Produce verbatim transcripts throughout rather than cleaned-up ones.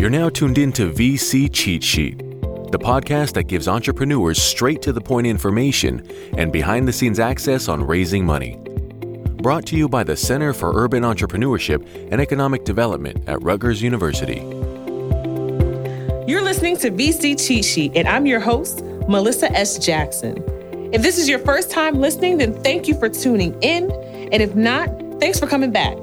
You're now tuned in to V C Cheat Sheet, the podcast that gives entrepreneurs straight to the point information and behind the scenes access on raising money. Brought to you by the Center for Urban Entrepreneurship and Economic Development at Rutgers University. You're listening to V C Cheat Sheet, and I'm your host, Melissa S. Jackson. If this is your first time listening, then thank you for tuning in. And if not, thanks for coming back.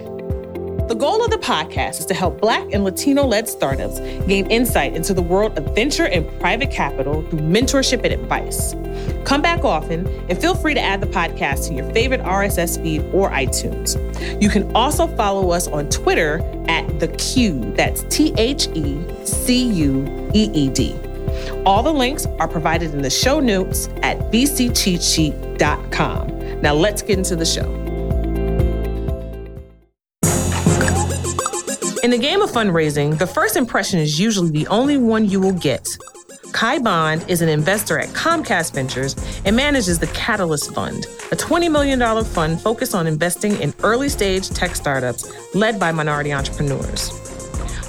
The goal of the podcast is to help Black and Latino-led startups gain insight into the world of venture and private capital through mentorship and advice. Come back often and feel free to add the podcast to your favorite R S S feed or iTunes. You can also follow us on Twitter at TheCued, that's T H E C U E E D. All the links are provided in the show notes at v c cheat sheet dot com. Now let's get into the show. In the game of fundraising, the first impression is usually the only one you will get. Kai Bond is an investor at Comcast Ventures and manages the Catalyst Fund, a twenty million dollars fund focused on investing in early-stage tech startups led by minority entrepreneurs.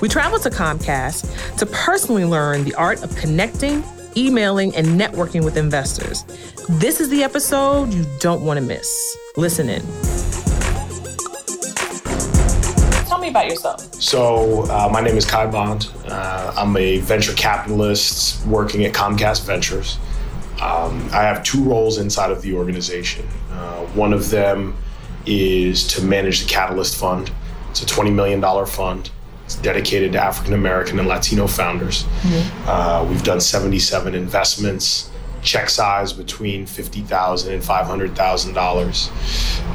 We traveled to Comcast to personally learn the art of connecting, emailing, and networking with investors. This is the episode you don't want to miss. Listen in. Tell me about yourself. So uh, my name is Kai Bond. Uh, I'm a venture capitalist working at Comcast Ventures. Um, I have two roles inside of the organization. Uh, one of them is to manage the Catalyst Fund. It's a twenty million dollars fund. It's dedicated to African American and Latino founders. Mm-hmm. Uh, we've done seventy-seven investments, check size between fifty thousand dollars and five hundred thousand dollars.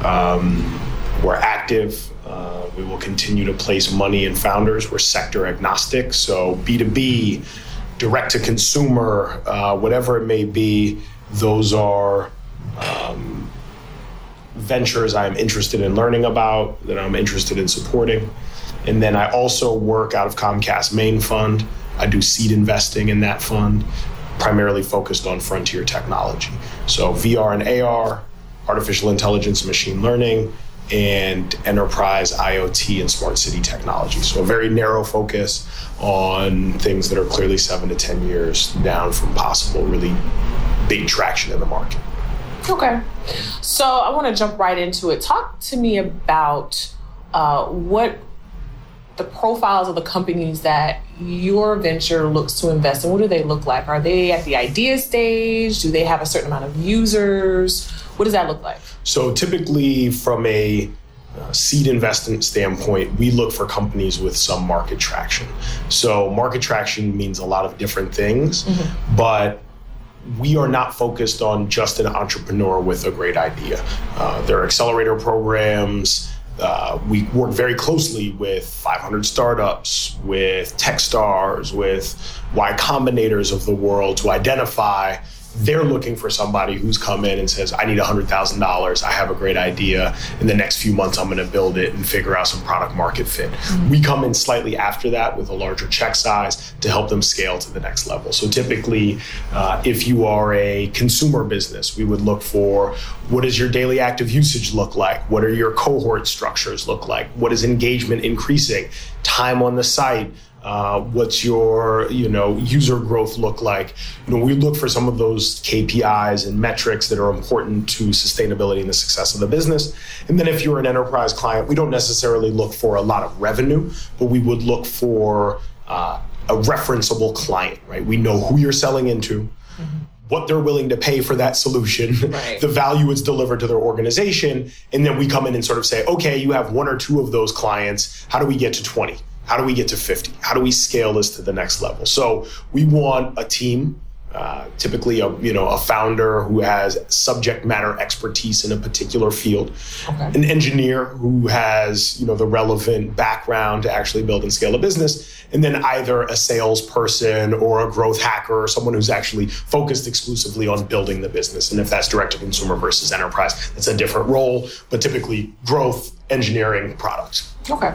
Um, we're active. Uh, we will continue to place money in founders. We're sector agnostic, so B to B, direct to consumer, uh, whatever it may be, those are um, ventures I'm interested in learning about, that I'm interested in supporting. And then I also work out of Comcast Main Fund. I do seed investing in that fund, primarily focused on frontier technology. So V R and A R, artificial intelligence, machine learning, and enterprise I O T and smart city technology. So a very narrow focus on things that are clearly seven to ten years down from possible really big traction in the market. Okay. So I want to jump right into it. Talk to me about uh, what... the profiles of the companies that your venture looks to invest in. What do they look like? Are they at the idea stage? Do they have a certain amount of users? What does that look like? So typically from a uh, seed investment standpoint, we look for companies with some market traction. So market traction means a lot of different things, mm-hmm. but we are not focused on just an entrepreneur with a great idea. Uh, there are accelerator programs. Uh, we work very closely with five hundred startups, with Tech Stars, with Y Combinators of the world to identify they're looking for somebody who's come in and says, I need one hundred thousand dollars. I have a great idea. In the next few months, I'm going to build it and figure out some product market fit. Mm-hmm. We come in slightly after that with a larger check size to help them scale to the next level. So typically, uh, if you are a consumer business, we would look for what does your daily active usage look like? What are your cohort structures look like? What is engagement increasing? Time on the site? Uh, what's your, you know, user growth look like? You know, we look for some of those K P Is and metrics that are important to sustainability and the success of the business. And then if you're an enterprise client, we don't necessarily look for a lot of revenue, but we would look for uh, a referenceable client, right? We know who you're selling into, mm-hmm. what they're willing to pay for that solution, right. The value it's delivered to their organization. And then we come in and sort of say, okay, you have one or two of those clients. How do we get to twenty? How do we get to fifty? How do we scale this to the next level? So we want a team, uh, typically a you know a founder who has subject matter expertise in a particular field, okay. An engineer who has you know the relevant background to actually build and scale a business, and then either a salesperson or a growth hacker or someone who's actually focused exclusively on building the business. And if that's direct to consumer versus enterprise, that's a different role, but typically growth, engineering, product. Okay.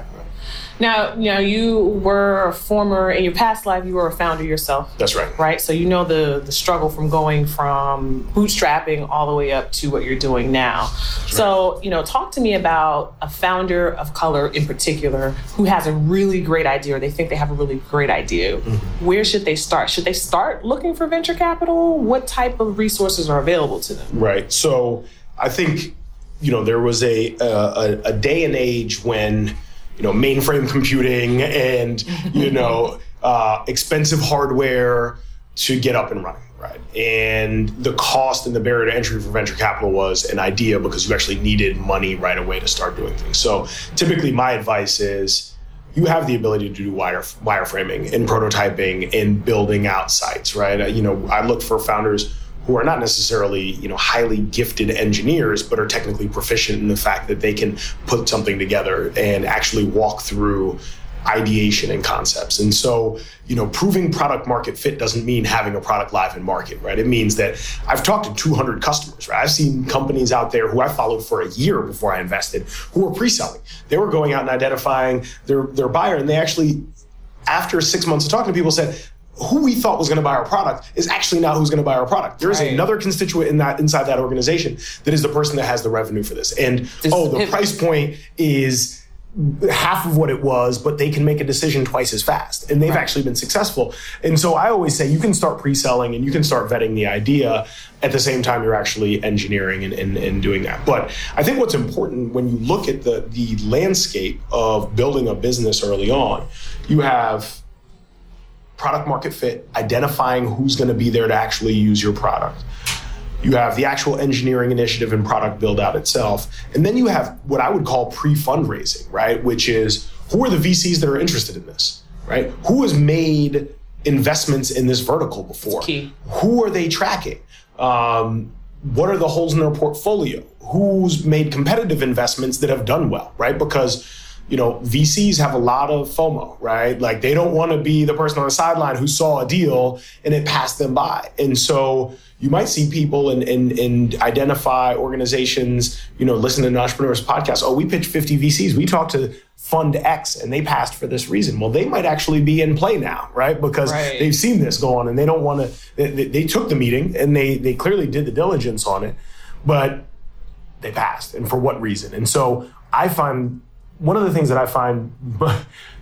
Now, now you were a former, in your past life, you were a founder yourself. That's right. Right? So you know the, the struggle from going from bootstrapping all the way up to what you're doing now. That's so, right. You know, talk to me about a founder of color in particular who has a really great idea, or they think they have a really great idea. Mm-hmm. Where should they start? Should they start looking for venture capital? What type of resources are available to them? Right. So I think, you know, there was a a, a day and age when, you know, mainframe computing and, you know, uh, expensive hardware to get up and running, right? And the cost and the barrier to entry for venture capital was an idea because you actually needed money right away to start doing things. So typically my advice is you have the ability to do wire wireframing and prototyping and building out sites, right? You know, I look for founders who are not necessarily, you know, highly gifted engineers, but are technically proficient in the fact that they can put something together and actually walk through ideation and concepts. And so, you know, proving product market fit doesn't mean having a product live in market, right? It means that I've talked to two hundred customers, right? I've seen companies out there who I followed for a year before I invested who were pre-selling. They were going out and identifying their, their buyer. And they actually, after six months of talking to people, said, who we thought was going to buy our product is actually not who's going to buy our product. There is right. another constituent in that inside that organization that is the person that has the revenue for this. And this oh, the price point is half of what it was, but they can make a decision twice as fast. And they've right. actually been successful. And so I always say you can start pre-selling and you can start vetting the idea at the same time you're actually engineering and, and, and doing that. But I think what's important when you look at the the landscape of building a business early on, you have product market fit, identifying who's going to be there to actually use your product. You have the actual engineering initiative and product build out itself. And then you have what I would call pre-fundraising, right? Which is who are the V Cs that are interested in this, right? Who has made investments in this vertical before? Key. Who are they tracking? Um, what are the holes in their portfolio? Who's made competitive investments that have done well, right? Because you know, V Cs have a lot of FOMO, right? Like they don't want to be the person on the sideline who saw a deal and it passed them by. And so you might see people and and, and identify organizations, you know, listen to an entrepreneur's podcast. Oh, we pitched fifty V Cs. We talked to Fund X and they passed for this reason. Well, they might actually be in play now, right? Because right. they've seen this go on and they don't want to, they, they took the meeting and they they clearly did the diligence on it, but they passed. And for what reason? And so I find one of the things that I find,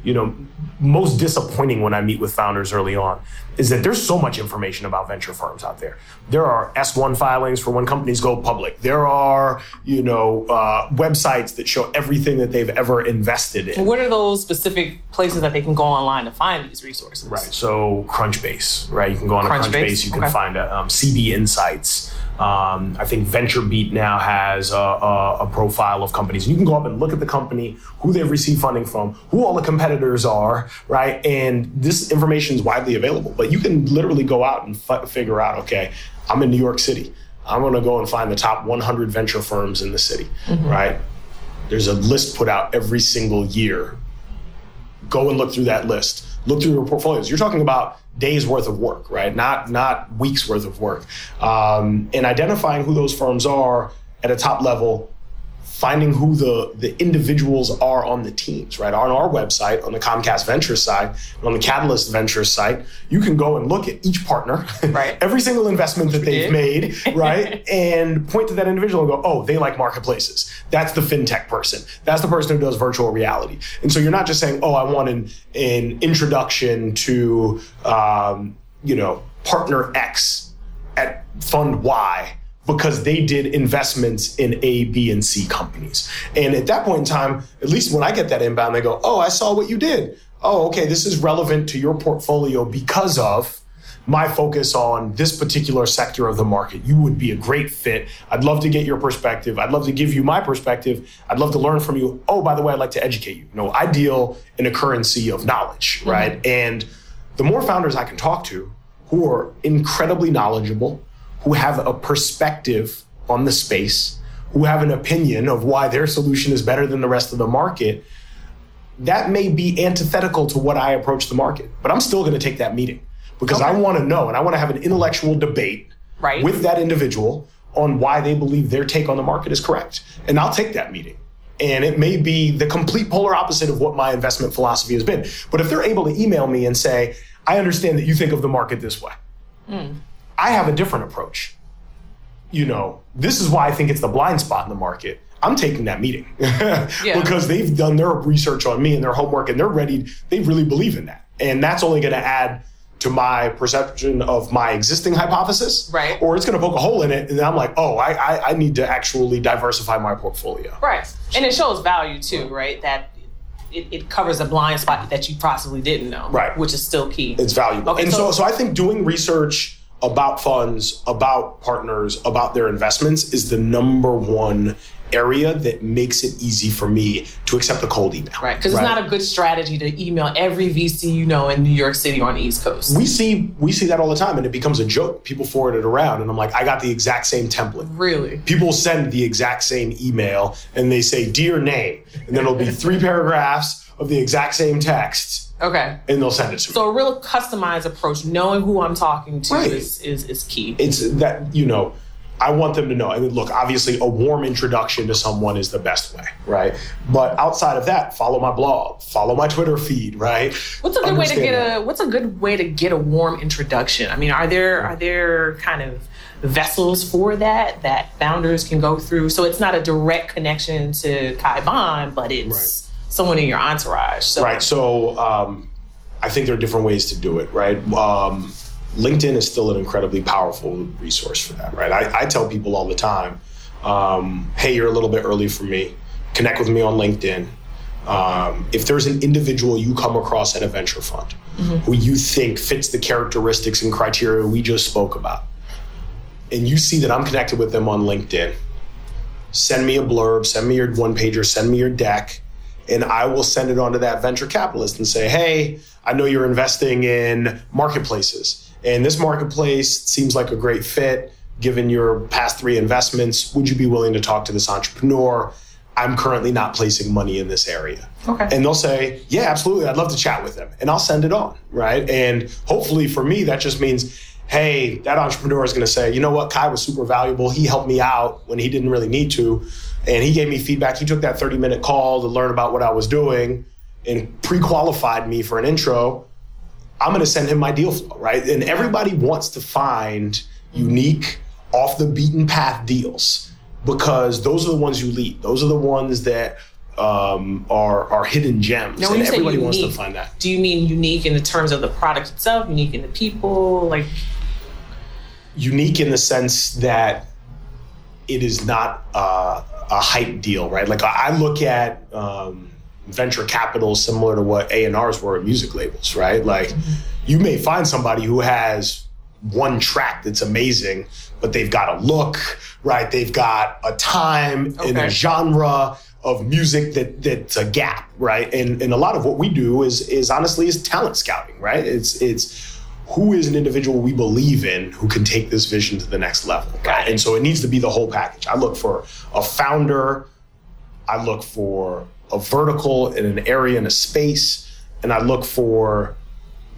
you know, most disappointing when I meet with founders early on is that there's so much information about venture firms out there. There are S one filings for when companies go public. There are, you know, uh, websites that show everything that they've ever invested in. What are those specific places that they can go online to find these resources? Right. So Crunchbase, right? You can go on Crunchbase. Crunchbase. You can okay. find a um, C B Insights. Um, I think VentureBeat now has a, a, a profile of companies. You can go up and look at the company, who they've received funding from, who all the competitors are, right? And this information is widely available. But you can literally go out and f- figure out, okay, I'm in New York City. I'm going to go and find the top one hundred venture firms in the city, mm-hmm. right? There's a list put out every single year. Go and look through that list. Look through your portfolios. You're talking about days worth of work, right? Not not weeks worth of work. Um, and identifying who those firms are at a top level, finding who the, the individuals are on the teams, right? On our website, on the Comcast Ventures side, on the Catalyst Ventures site, you can go and look at each partner, right. every single investment that they've made, right? And point to that individual and go, oh, they like marketplaces. That's the fintech person. That's the person who does virtual reality. And so you're not just saying, oh, I want an, an introduction to, um, you know, partner X at fund Y, because they did investments in A, B, and C companies. And at that point in time, at least when I get that inbound, they go, oh, I saw what you did. Oh, okay, this is relevant to your portfolio because of my focus on this particular sector of the market. You would be a great fit. I'd love to get your perspective. I'd love to give you my perspective. I'd love to learn from you. Oh, by the way, I'd like to educate you. You know, I deal in a currency of knowledge, right? Mm-hmm. And the more founders I can talk to who are incredibly knowledgeable, who have a perspective on the space, who have an opinion of why their solution is better than the rest of the market, that may be antithetical to what I approach the market. But I'm still gonna take that meeting because okay. I wanna know and I wanna have an intellectual debate right. with that individual on why they believe their take on the market is correct. And I'll take that meeting. And it may be the complete polar opposite of what my investment philosophy has been. But if they're able to email me and say, I understand that you think of the market this way. Mm. I have a different approach. You know, this is why I think it's the blind spot in the market. I'm taking that meeting yeah. because they've done their research on me and their homework, and they're ready. They really believe in that. And that's only going to add to my perception of my existing hypothesis, right? Or it's going to poke a hole in it. And then I'm like, oh, I, I, I need to actually diversify my portfolio. Right. And it shows value too, right? That it, it covers a blind spot that you possibly didn't know, right? Which is still key. It's valuable. Okay, and so, so I think doing research about funds, about partners, about their investments is the number one area that makes it easy for me to accept a cold email. Right, because right? It's not a good strategy to email every V C you know in New York City or on the East Coast. We see we see that all the time, and it becomes a joke. People forward it around, and I'm like, I got the exact same template. Really? People send the exact same email, and they say, dear name, and then it'll be three paragraphs of the exact same text. Okay. And they'll send it to me. So a real customized approach, knowing who I'm talking to right. is, is is key. It's that, you know, I want them to know. I mean, look, obviously a warm introduction to someone is the best way, right? But outside of that, follow my blog, follow my Twitter feed, right? What's a good Understand way to get a what's a good way to get a warm introduction? I mean, are there are there kind of vessels for that that founders can go through? So it's not a direct connection to Kai Bond, but it's right. someone in your entourage. So. Right. So um, I think there are different ways to do it, right? Um, LinkedIn is still an incredibly powerful resource for that, right? I, I tell people all the time, um, hey, you're a little bit early for me. Connect with me on LinkedIn. Um, if there's an individual you come across at a venture fund mm-hmm. who you think fits the characteristics and criteria we just spoke about, and you see that I'm connected with them on LinkedIn, send me a blurb, send me your one-pager, send me your deck, and I will send it on to that venture capitalist and say, hey, I know you're investing in marketplaces. And this marketplace seems like a great fit, given your past three investments. Would you be willing to talk to this entrepreneur? I'm currently not placing money in this area. Okay. And they'll say, yeah, absolutely. I'd love to chat with them. And I'll send it on, right? And hopefully for me, that just means, hey, that entrepreneur is going to say, you know what? Kai was super valuable. He helped me out when he didn't really need to. And he gave me feedback. He took that thirty-minute call to learn about what I was doing and pre-qualified me for an intro. I'm going to send him my deal flow, right? And everybody wants to find unique, off the beaten path deals because those are the ones you lead. Those are the ones that um, are are hidden gems. Now, and everybody unique, wants to find that. Do you mean unique in the terms of the product itself, unique in the people? Like unique in the sense that it is not uh, a hype deal, right? Like I look at um, venture capital similar to what A and R's were at music labels, right? Like mm-hmm. you may find somebody who has one track that's amazing, but they've got a look, right? They've got a time okay. and a genre of music that that's a gap, right? And and a lot of what we do is is honestly is talent scouting, right? It's it's who is an individual we believe in who can take this vision to the next level. Right? And so it needs to be the whole package. I look for a founder, I look for a vertical in an area and a space. And I look for,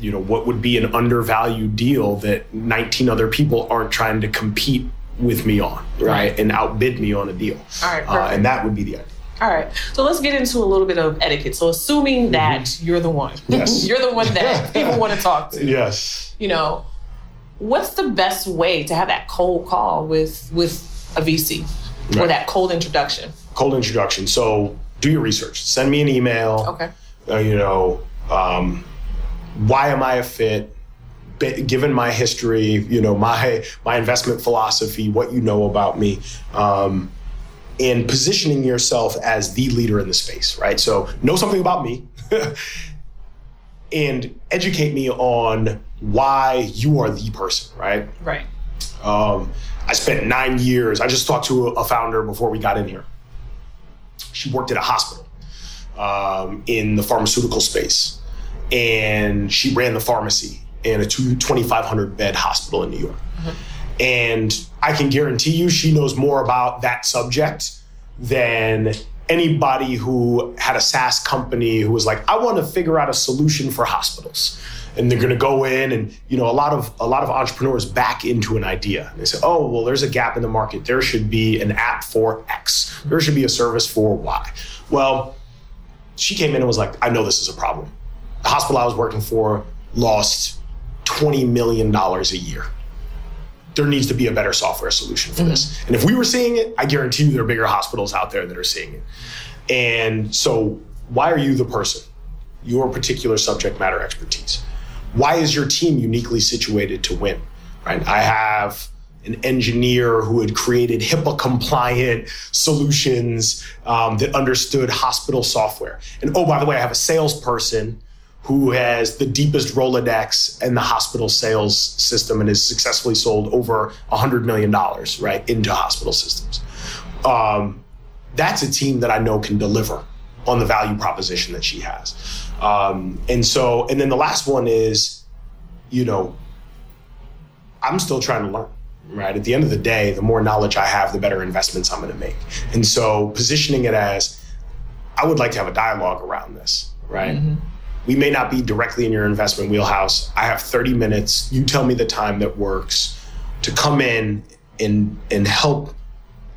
you know, what would be an undervalued deal that nineteen other people aren't trying to compete with me on, right? right. And outbid me on a deal. All right, uh, and that would be the idea. All right. So let's get into a little bit of etiquette. So assuming that mm-hmm. you're the one, yes. you're the one that people want to talk to. Yes. You know, what's the best way to have that cold call with, with a V C right. or that cold introduction? Cold introduction. So do your research. Send me an email. Okay. Uh, you know, um, why am I a fit? Be- given my history, you know, my my investment philosophy, what you know about me, um, and positioning yourself as the leader in the space, right? So know something about me and educate me on why you are the person, right? Right. Um, I spent nine years. I just talked to a founder before we got in here. She worked at a hospital um, in the pharmaceutical space, and she ran the pharmacy in a twenty-five hundred bed hospital in New York. Mm-hmm. And I can guarantee you she knows more about that subject than anybody who had a SaaS company who was like, I want to figure out a solution for hospitals. And they're going to go in and, you know, a lot of a lot of entrepreneurs back into an idea. They say, oh, well, there's a gap in the market. There should be an app for X. There should be a service for Y. Well, she came in and was like, I know this is a problem. The hospital I was working for lost twenty million dollars a year. There needs to be a better software solution for mm-hmm. this. And if we were seeing it, I guarantee you there are bigger hospitals out there that are seeing it. And so why are you the person? Your particular subject matter expertise. Why is your team uniquely situated to win? Right? I have an engineer who had created HIPAA compliant solutions um, that understood hospital software. And oh, by the way, I have a salesperson who has the deepest Rolodex in the hospital sales system and has successfully sold over one hundred million dollars right, into hospital systems. Um, that's a team that I know can deliver on the value proposition that she has. Um, and so, and then the last one is, you know, I'm still trying to learn, right? At the end of the day, the more knowledge I have, the better investments I'm gonna make. And so positioning it as, I would like to have a dialogue around this, right? Mm-hmm. We may not be directly in your investment wheelhouse. I have thirty minutes, you tell me the time that works to come in and, and help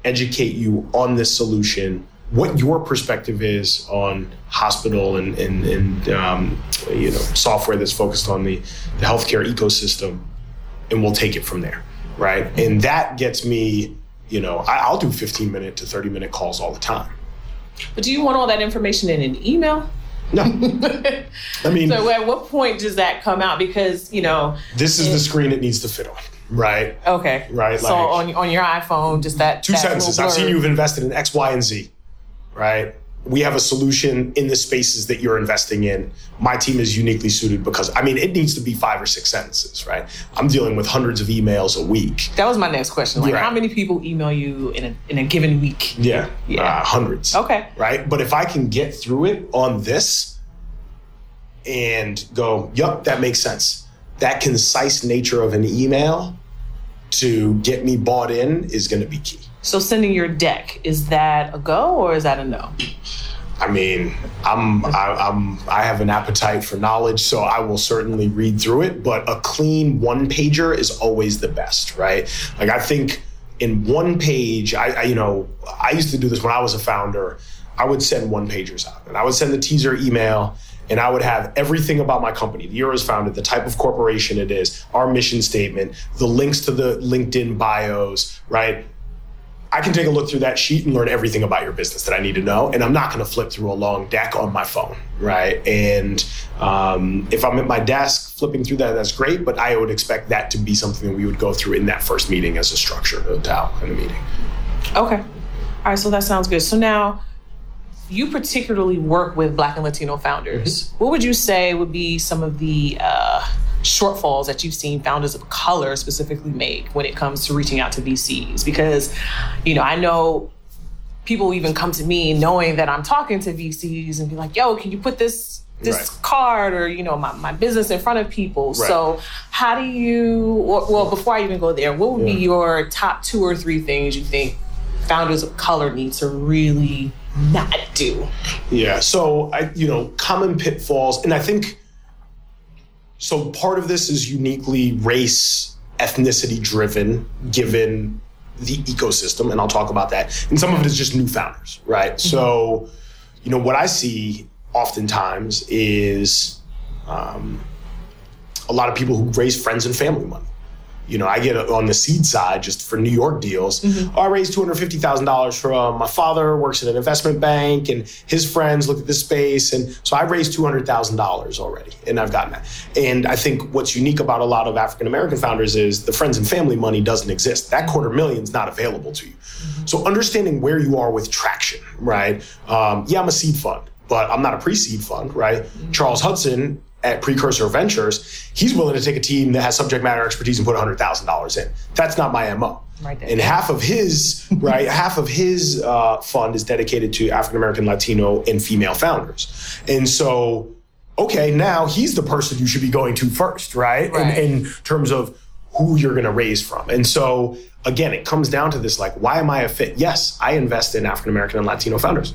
educate you on this solution, what your perspective is on hospital and, and, and um, you know, software that's focused on the, the healthcare ecosystem, and we'll take it from there, right? And that gets me, you know, I, I'll do fifteen minute to thirty minute calls all the time. But do you want all that information in an email? No. I mean, so at what point does that come out? Because, you know, this is it, the screen it needs to fit on. Right. Okay. Right. So like, on on your iPhone, just that. Two that sentences. I've seen you've invested in X, Y, and Z. Right. We have a solution in the spaces that you're investing in. My team is uniquely suited because, I mean, it needs to be five or six sentences, right? I'm dealing with hundreds of emails a week. That was my next question. Like, right. How many people email you in a in a given week? Yeah, yeah. Uh, hundreds. Okay. Right? But if I can get through it on this and go, yup, that makes sense. That concise nature of an email to get me bought in is going to be key. So sending your deck, is that a go or is that a no? I mean, I'm, I, I'm, I have an appetite for knowledge, so I will certainly read through it, but a clean one pager is always the best, right? Like I think in one page, I, I, you know, I used to do this when I was a founder. I would send one pagers out and I would send the teaser email and I would have everything about my company, the year it was founded, the type of corporation it is, our mission statement, the links to the LinkedIn bios, right? I can take a look through that sheet and learn everything about your business that I need to know. And I'm not going to flip through a long deck on my phone, right? And um, if I'm at my desk flipping through that, that's great. But I would expect that to be something that we would go through in that first meeting as a structure, no doubt, in a meeting. Okay. All right. So that sounds good. So now you particularly work with Black and Latino founders. Mm-hmm. What would you say would be some of the uh, shortfalls that you've seen founders of color specifically make when it comes to reaching out to V Cs? Because, you know, I know people even come to me knowing that I'm talking to V Cs and be like, yo, can you put this this right. card or, you know, my, my business in front of people? Right. So how do you, well, before I even go there, what would yeah. be your top two or three things you think founders of color need to really not do? Yeah, so, I, you know, common pitfalls, and I think so part of this is uniquely race, ethnicity driven, given the ecosystem. And I'll talk about that. And some of it is just new founders, right? Mm-hmm. So, you know, what I see oftentimes is um, a lot of people who raise friends and family money. You know, I get a, on the seed side just for New York deals. Mm-hmm. I raised two hundred fifty thousand dollars from my father works at an investment bank and his friends look at this space. And so I raised two hundred thousand dollars already and I've gotten that. And I think what's unique about a lot of African-American founders is the friends and family money doesn't exist. That quarter million is not available to you. Mm-hmm. So understanding where you are with traction, right? Um, yeah, I'm a seed fund, but I'm not a pre-seed fund, right? Mm-hmm. Charles Hudson at Precursor Ventures, he's willing to take a team that has subject matter expertise and put one hundred thousand dollars in. That's not my M O. Right there. And half of his, right, half of his uh, fund is dedicated to African-American, Latino, and female founders. And so, okay, now he's the person you should be going to first, right? right. In, in terms of who you're going to raise from. And so, again, it comes down to this, like, why am I a fit? Yes, I invest in African-American and Latino founders.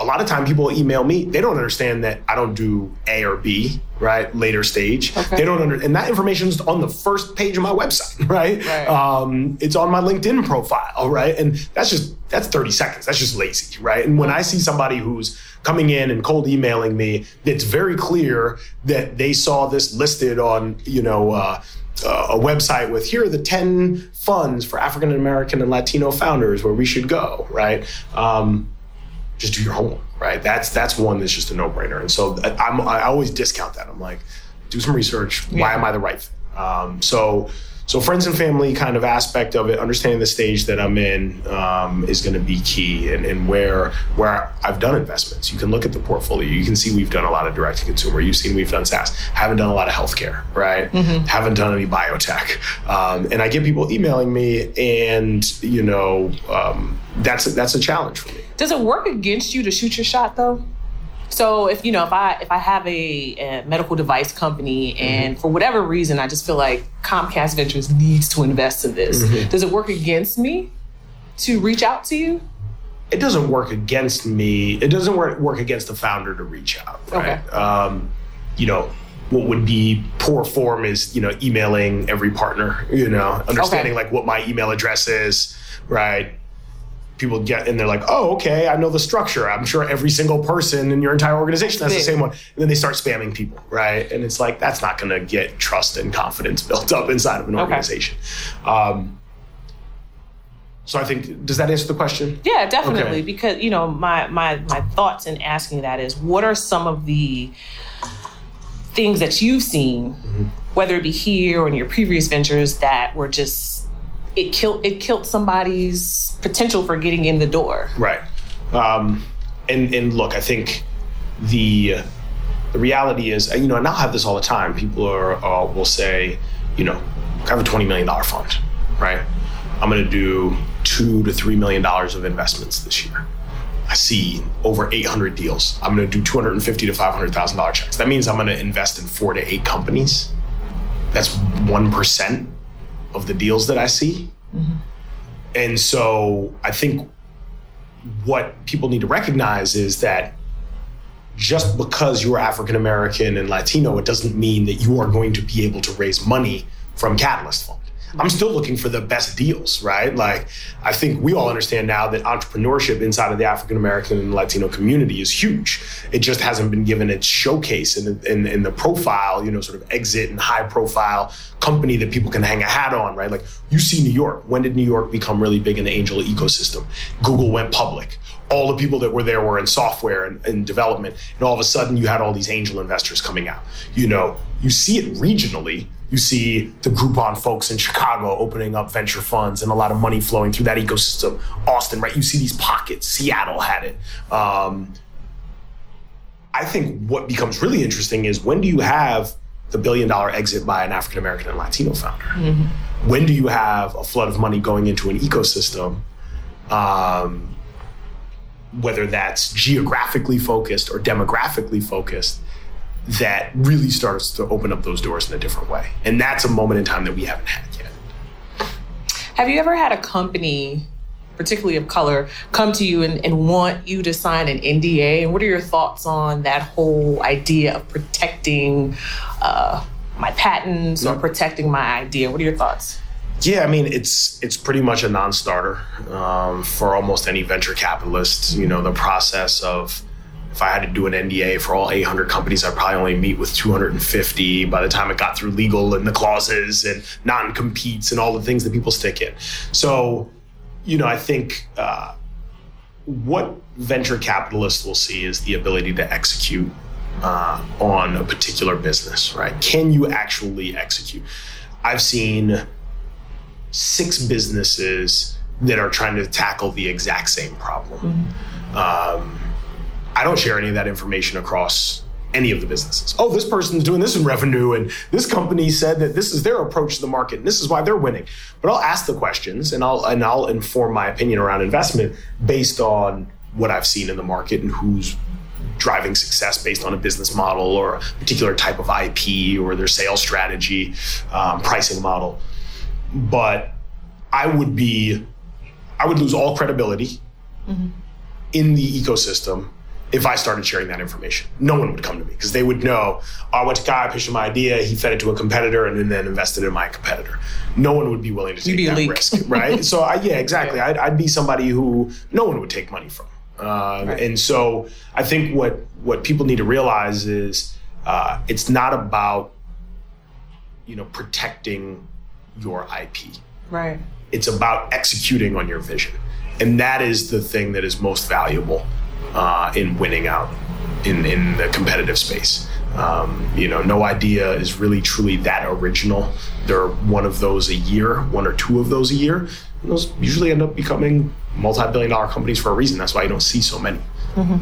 a lot of time people email me, they don't understand that I don't do A or B, right? Later stage. Okay. They don't understand. And that information is on the first page of my website, right? right. Um, it's on my LinkedIn profile, right? And that's just, that's thirty seconds. That's just lazy, right? And when I see somebody who's coming in and cold emailing me, it's very clear that they saw this listed on, you know, uh, Uh, a website with, here are the ten funds for African American and Latino founders where we should go, right? Um, just do your homework, right? That's that's one that's just a no-brainer. And so I'm, I always discount that. I'm like, do some research. Why yeah. am I the right fit? Um, so, so friends and family kind of aspect of it, understanding the stage that I'm in um, is going to be key, and, and where where I've done investments. You can look at the portfolio. You can see we've done a lot of direct-to-consumer. You've seen we've done SaaS. Haven't done a lot of healthcare, right? Mm-hmm. Haven't done any biotech. Um, and I get people emailing me, and you know um, that's a, that's a challenge for me. Does it work against you to shoot your shot, though? So if you know if I if I have a, a medical device company and mm-hmm. for whatever reason I just feel like Comcast Ventures needs to invest in this, mm-hmm. does it work against me to reach out to you? It doesn't work against me. It doesn't work work against the founder to reach out. Right? Okay. Um, you know. What would be poor form is, you know, emailing every partner. You know, understanding okay. like what my email address is, right? People get and they're like, oh, okay, I know the structure. I'm sure every single person in your entire organization has the same one. And then they start spamming people, right? And it's like, that's not going to get trust and confidence built up inside of an organization. Okay. Um, so I think, does that answer the question? Yeah, definitely. Okay. Because, you know, my, my, my thoughts in asking that is, what are some of the things that you've seen, mm-hmm. whether it be here or in your previous ventures, that were just... It killed it killed somebody's potential for getting in the door. Right. Um, and, and look, I think the the reality is, you know, and I'll have this all the time. People are uh, will say, you know, I have a twenty million dollars fund, right? I'm going to do two to three million dollars of investments this year. I see over eight hundred deals. I'm going to do two hundred fifty thousand to five hundred thousand dollars checks. That means I'm going to invest in four to eight companies. That's one percent. Of the deals that I see. Mm-hmm. And so I think what people need to recognize is that just because you are African American and Latino, it doesn't mean that you are going to be able to raise money from Catalyst Fund. I'm still looking for the best deals, right? Like, I think we all understand now that entrepreneurship inside of the African American and Latino community is huge. It just hasn't been given its showcase and the, and, and the profile, you know, sort of exit and high profile company that people can hang a hat on, right? Like, you see New York. When did New York become really big in the angel ecosystem? Google went public. All the people that were there were in software and, and development. And all of a sudden you had all these angel investors coming out. You know, you see it regionally. You see the Groupon folks in Chicago opening up venture funds and a lot of money flowing through that ecosystem. Austin, right? You see these pockets. Seattle had it. Um, I think what becomes really interesting is, when do you have the billion dollar exit by an African American and Latino founder? Mm-hmm. When do you have a flood of money going into an ecosystem? Um, whether that's geographically focused or demographically focused, that really starts to open up those doors in a different way. And that's a moment in time that we haven't had yet. Have you ever had a company, particularly of color, come to you and, and want you to sign an N D A? And what are your thoughts on that whole idea of protecting uh, my patents no. or protecting my idea? What are your thoughts? Yeah, I mean, it's it's pretty much a non-starter um, for almost any venture capitalist. You know, the process of, if I had to do an N D A for all eight hundred companies, I'd probably only meet with two hundred fifty by the time it got through legal and the clauses and non-competes and all the things that people stick in. So, you know, I think uh, what venture capitalists will see is the ability to execute uh, on a particular business, right? Can you actually execute? I've seen six businesses that are trying to tackle the exact same problem. Mm-hmm. Um, I don't share any of that information across any of the businesses. Oh, this person's doing this in revenue, and this company said that this is their approach to the market, and this is why they're winning. But I'll ask the questions, and I'll and I'll inform my opinion around investment based on what I've seen in the market and who's driving success based on a business model or a particular type of I P or their sales strategy, um, pricing model. But I would be, I would lose all credibility mm-hmm. in the ecosystem if I started sharing that information. No one would come to me because they would know, oh, I went to Kai, I pitched him my idea, he fed it to a competitor and then invested in my competitor. No one would be willing to take that leak. risk, right? So I, yeah, exactly. Yeah. I'd, I'd be somebody who no one would take money from. Um, right. And so I think what, what people need to realize is uh, it's not about, you know, protecting your I P. Right. It's about executing on your vision. And that is the thing that is most valuable uh, in winning out in, in the competitive space. Um, you know, no idea is really truly that original. There are one of those a year, one or two of those a year. And those usually end up becoming multi-billion dollar companies for a reason. That's why you don't see so many. Mm-hmm.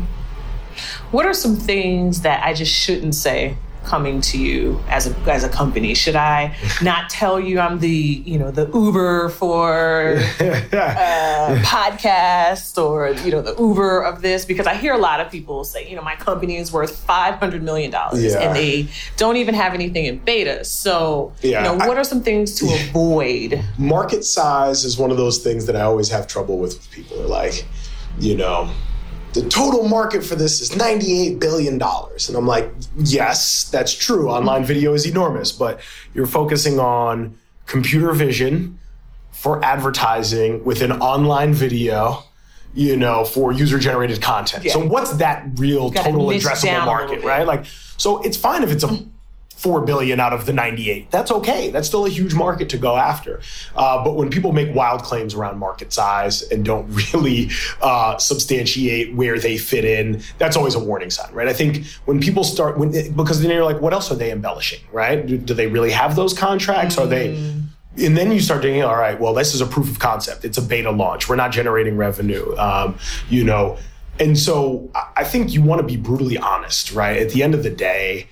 What are some things that I just shouldn't say coming to you as a as a company? Should I not tell you I'm the, you know, the Uber for uh, podcasts, or, you know, the Uber of this? Because I hear a lot of people say, you know, my company is worth five hundred million dollars, yeah, and they don't even have anything in beta. So, yeah, you know, what I, are some things to avoid? Market size is one of those things that I always have trouble with, with people. They're like, you know, the total market for this is ninety-eight billion dollars. And I'm like, yes, that's true. Online video is enormous, but you're focusing on computer vision for advertising with an online video, you know, for user-generated content. Yeah. So what's that real total addressable market, right? Like, so it's fine if it's a four billion out of the ninety-eight. That's okay. That's still a huge market to go after. Uh, but when people make wild claims around market size and don't really uh, substantiate where they fit in, that's always a warning sign, right? I think when people start, when because then you're like, what else are they embellishing, right? Do, do they really have those contracts? Mm. Are they... And then you start thinking, all right, well, this is a proof of concept. It's a beta launch. We're not generating revenue, um, you know? And so I think you want to be brutally honest, right? At the end of the day,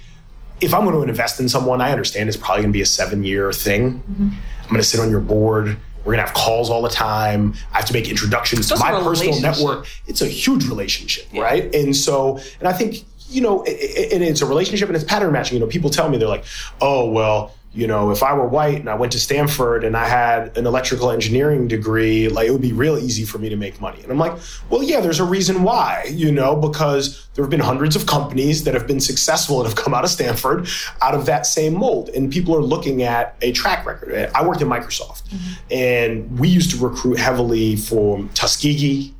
if I'm going to invest in someone, I understand it's probably going to be a seven-year thing. Mm-hmm. I'm going to sit on your board. We're going to have calls all the time. I have to make introductions to my personal network. It's a huge relationship, yeah, right? And so, and I think, you know, it, it, and it's a relationship and it's pattern matching. You know, people tell me, they're like, oh, well, you know, if I were white and I went to Stanford and I had an electrical engineering degree, like it would be real easy for me to make money. And I'm like, well, yeah, there's a reason why, you know, because there have been hundreds of companies that have been successful and have come out of Stanford out of that same mold. And people are looking at a track record. I worked at Microsoft, mm-hmm, and we used to recruit heavily from Tuskegee.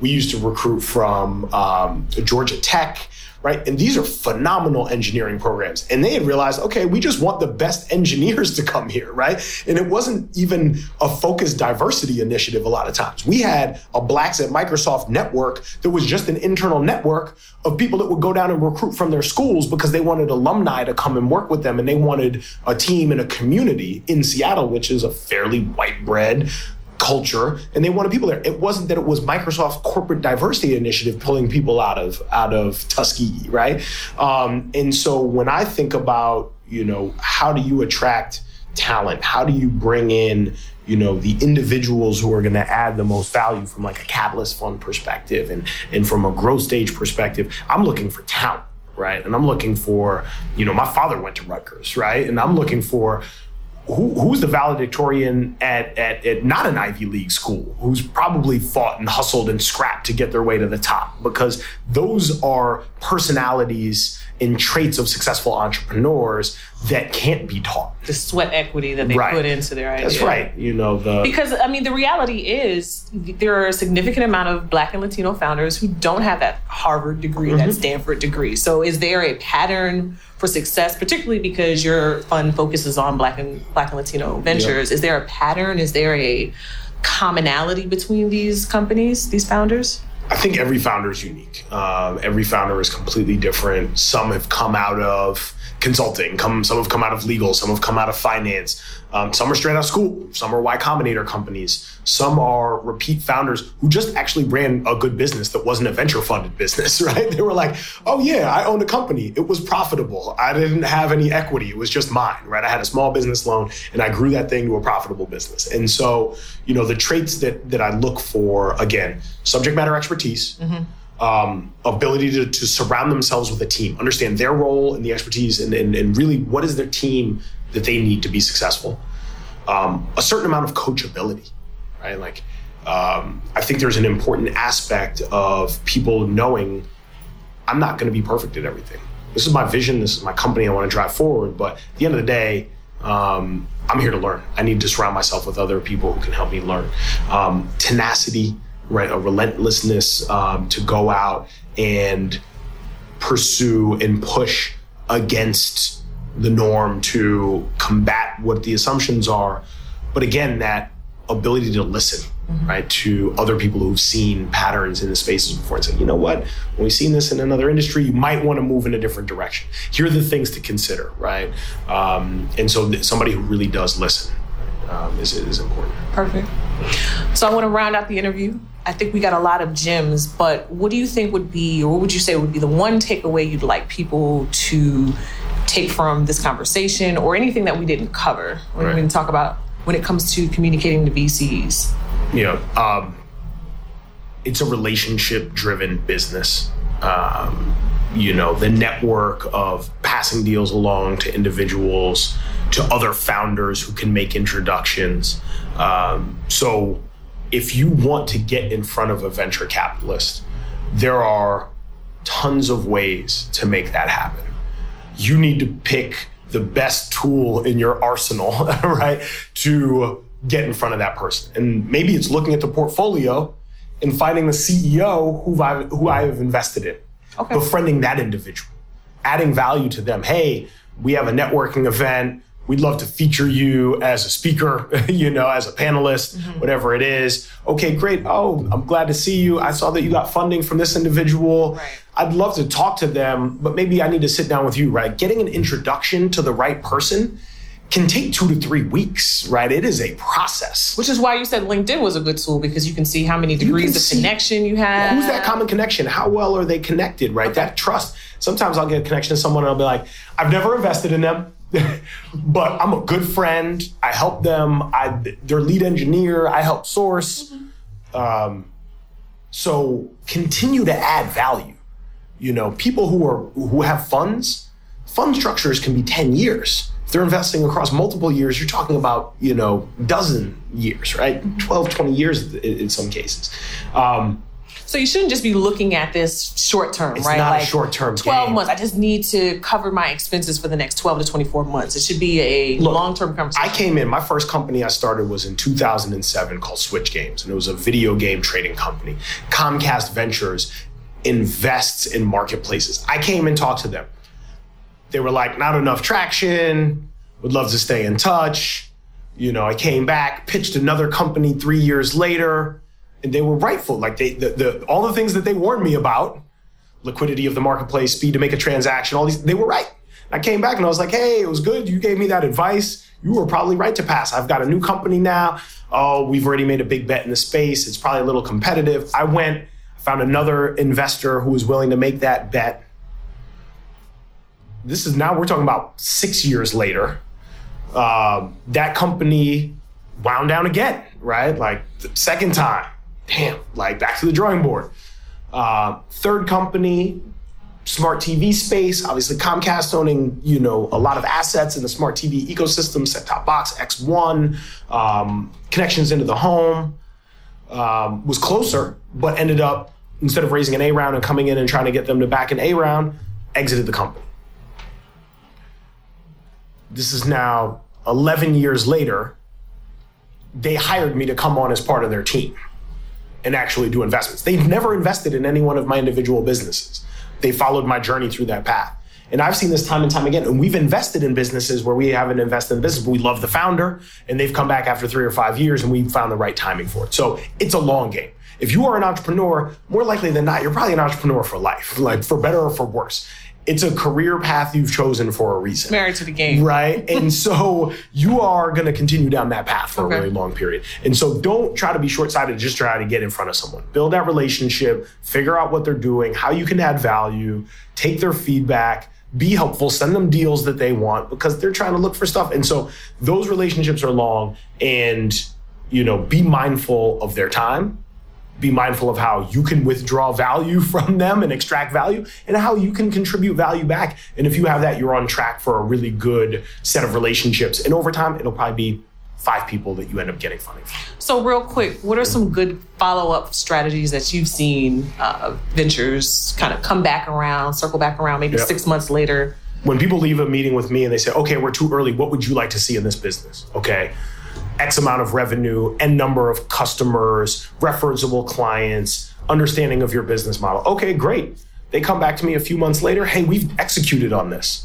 We used to recruit from um, Georgia Tech. Right? And these are phenomenal engineering programs. And they had realized, okay, we just want the best engineers to come here, right? And it wasn't even a focused diversity initiative a lot of times. We had a Blacks at Microsoft network that was just an internal network of people that would go down and recruit from their schools because they wanted alumni to come and work with them. And they wanted a team and a community in Seattle, which is a fairly white-bread culture, and they wanted people there. It wasn't that it was Microsoft's corporate diversity initiative pulling people out of out of Tuskegee, right? Um, and so when I think about, you know, how do you attract talent? How do you bring in, you know, the individuals who are going to add the most value from like a Catalyst Fund perspective and and from a growth stage perspective? I'm looking for talent, right? And I'm looking for, you know, my father went to Rutgers, right? And I'm looking for Who, who's the valedictorian at, at, at not an Ivy League school, who's probably fought and hustled and scrapped to get their way to the top? Because those are personalities and traits of successful entrepreneurs that can't be taught. The sweat equity that they right. put into their idea. That's right. You know, the because, I mean, the reality is there are a significant amount of Black and Latino founders who don't have that Harvard degree, mm-hmm, that Stanford degree. So is there a pattern for success, particularly because your fund focuses on Black and Black and Latino ventures? Yep. Is there a pattern? Is there a commonality between these companies, these founders? I think every founder is unique. Um, every founder is completely different. Some have come out of consulting. Come, some have come out of legal. Some have come out of finance. Um, some are straight out of school. Some are Y Combinator companies. Some are repeat founders who just actually ran a good business that wasn't a venture-funded business, right? They were like, oh, yeah, I owned a company. It was profitable. I didn't have any equity. It was just mine, right? I had a small business loan, and I grew that thing to a profitable business. And so, you know, the traits that that I look for, again, subject matter expertise, mm-hmm, Um, ability to, to surround themselves with a team, understand their role and the expertise, and, and, and really what is their team that they need to be successful. Um, a certain amount of coachability, right? Like, um, I think there's an important aspect of people knowing I'm not going to be perfect at everything. This is my vision. This is my company. I want to drive forward. But at the end of the day, um, I'm here to learn. I need to surround myself with other people who can help me learn. Um, tenacity, right? A relentlessness um, to go out and pursue and push against the norm to combat what the assumptions are. But again, that ability to listen, mm-hmm. right, to other people who've seen patterns in the spaces before and said, you know what, when we've seen this in another industry, you might want to move in a different direction. Here are the things to consider, right? Um, and so th- somebody who really does listen um, is, is important. Perfect. So I want to round out the interview. I think we got a lot of gems, but what do you think would be, or what would you say would be the one takeaway you'd like people to take from this conversation or anything that we didn't cover when right. we didn't talk about when it comes to communicating to V Cs? You know, um, it's a relationship-driven business. Um, you know, the network of passing deals along to individuals, to other founders who can make introductions. Um, so if you want to get in front of a venture capitalist, there are tons of ways to make that happen. You need to pick the best tool in your arsenal, right, to get in front of that person. And maybe it's looking at the portfolio and finding the C E O who I who I have invested in, okay. befriending that individual, adding value to them. Hey, we have a networking event. We'd love to feature you as a speaker, you know, as a panelist, mm-hmm. whatever it is. Okay, great. Oh, I'm glad to see you. I saw that you got funding from this individual. Right. I'd love to talk to them, but maybe I need to sit down with you, right? Getting an introduction to the right person can take two to three weeks, right? It is a process. Which is why you said LinkedIn was a good tool, because you can see how many degrees of connection you have. Who's that common connection? How well are they connected, right? That trust. Sometimes I'll get a connection to someone and I'll be like, I've never invested in them. But I'm a good friend. I help them. I, their lead engineer. I help source. Mm-hmm. Um, so continue to add value. You know, people who are who have funds, fund structures can be ten years. If they're investing across multiple years, you're talking about, you know, dozen years, right? Mm-hmm. twelve, twenty years in, in some cases. Um, So you shouldn't just be looking at this short term, right? It's not like a short term game. twelve months. I just need to cover my expenses for the next twelve to twenty-four months. It should be a long term conversation. I came in, my first company I started was in two thousand seven called Switch Games. And it was a video game trading company. Comcast Ventures invests in marketplaces. I came and talked to them. They were like, not enough traction. Would love to stay in touch. You know, I came back, pitched another company three years later. And they were rightful, like they, the, the, all the things that they warned me about, liquidity of the marketplace, speed to make a transaction, all these, they were right. I came back and I was like, hey, it was good. You gave me that advice. You were probably right to pass. I've got a new company now. Oh, we've already made a big bet in the space. It's probably a little competitive. I went, found another investor who was willing to make that bet. This is now, we're talking about six years later. Uh, that company wound down again, right? Like the second time. Damn, like back to the drawing board. Uh, third company, smart T V space, obviously Comcast owning, you know, a lot of assets in the smart T V ecosystem, set-top box, X one, um, connections into the home, um, was closer, but ended up, instead of raising an A round and coming in and trying to get them to back an A round, exited the company. This is now eleven years later. They hired me to come on as part of their team and actually do investments. They've never invested in any one of my individual businesses. They followed my journey through that path. And I've seen this time and time again. And we've invested in businesses where we haven't invested in business, but we love the founder. And they've come back after three or five years and we found the right timing for it. So it's a long game. If you are an entrepreneur, more likely than not, you're probably an entrepreneur for life, like for better or for worse. It's a career path you've chosen for a reason. Married to the game. Right? And so you are going to continue down that path for okay. a really long period. And so don't try to be short-sighted. Just try to get in front of someone. Build that relationship. Figure out what they're doing, how you can add value. Take their feedback. Be helpful. Send them deals that they want because they're trying to look for stuff. And so those relationships are long. And, you know, be mindful of their time. Be mindful of how you can withdraw value from them and extract value and how you can contribute value back. And if you have that, you're on track for a really good set of relationships. And over time, it'll probably be five people that you end up getting funding from. So real quick, what are some good follow-up strategies that you've seen uh, ventures kind of come back around, circle back around maybe yep. six months later? When people leave a meeting with me and they say, okay, we're too early, what would you like to see in this business? Okay, X amount of revenue, N number of customers, referenceable clients, understanding of your business model. Okay, great. They come back to me a few months later, hey, we've executed on this.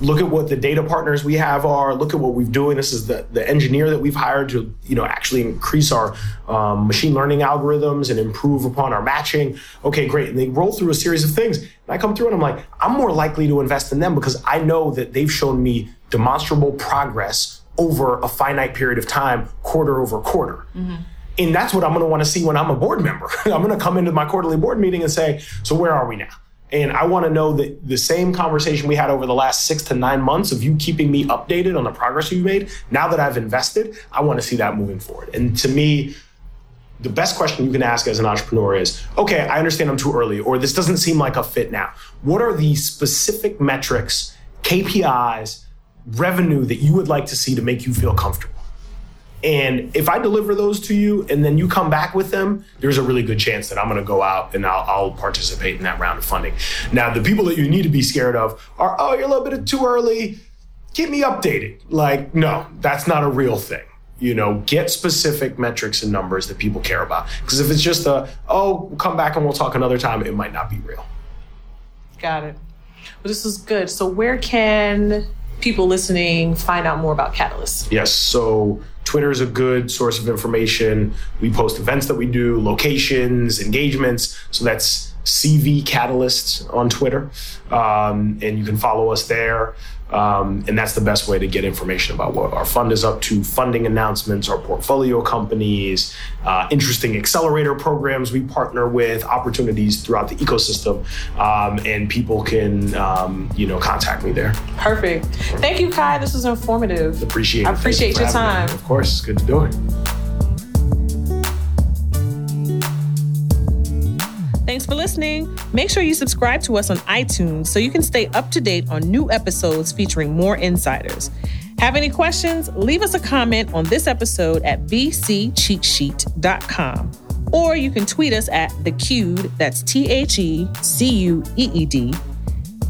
Look at what the data partners we have are, look at what we're doing. This is the, the engineer that we've hired to, you know, actually increase our um, machine learning algorithms and improve upon our matching. Okay, great. And they roll through a series of things. And I come through and I'm like, I'm more likely to invest in them because I know that they've shown me demonstrable progress over a finite period of time, quarter over quarter. Mm-hmm. And that's what I'm going to want to see when I'm a board member. I'm going to come into my quarterly board meeting and say, so where are we now? And I want to know that the same conversation we had over the last six to nine months of you keeping me updated on the progress you've made. Now that I've invested, I want to see that moving forward. And to me, the best question you can ask as an entrepreneur is, okay, I understand I'm too early, or this doesn't seem like a fit now. What are the specific metrics, K P Is, revenue that you would like to see to make you feel comfortable? And if I deliver those to you and then you come back with them, there's a really good chance that I'm going to go out and I'll, I'll participate in that round of funding. Now, the people that you need to be scared of are, oh, you're a little bit too early. Get me updated. Like, no, that's not a real thing. You know, get specific metrics and numbers that people care about. Because if it's just a, oh, we'll come back and we'll talk another time, it might not be real. Got it. Well, this is good. So where can people listening find out more about Catalyst? Yes. So Twitter is a good source of information. We post events that we do, locations, engagements. So that's C V Catalyst on Twitter. Um, and you can follow us there. Um, and that's the best way to get information about what our fund is up to, funding announcements, our portfolio companies, uh, interesting accelerator programs we partner with, opportunities throughout the ecosystem, um, and people can, um, you know, contact me there. Perfect. Thank you, Kai. This was informative. Appreciate it. I appreciate you your time. Me. Of course. Good to do it. Thanks for listening. Make sure you subscribe to us on iTunes so you can stay up to date on new episodes featuring more insiders. Have any questions? Leave us a comment on this episode at v c cheat sheet dot com. Or you can tweet us at TheCued, that's T H E C U E E D.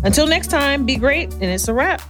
Until next time, be great, and it's a wrap.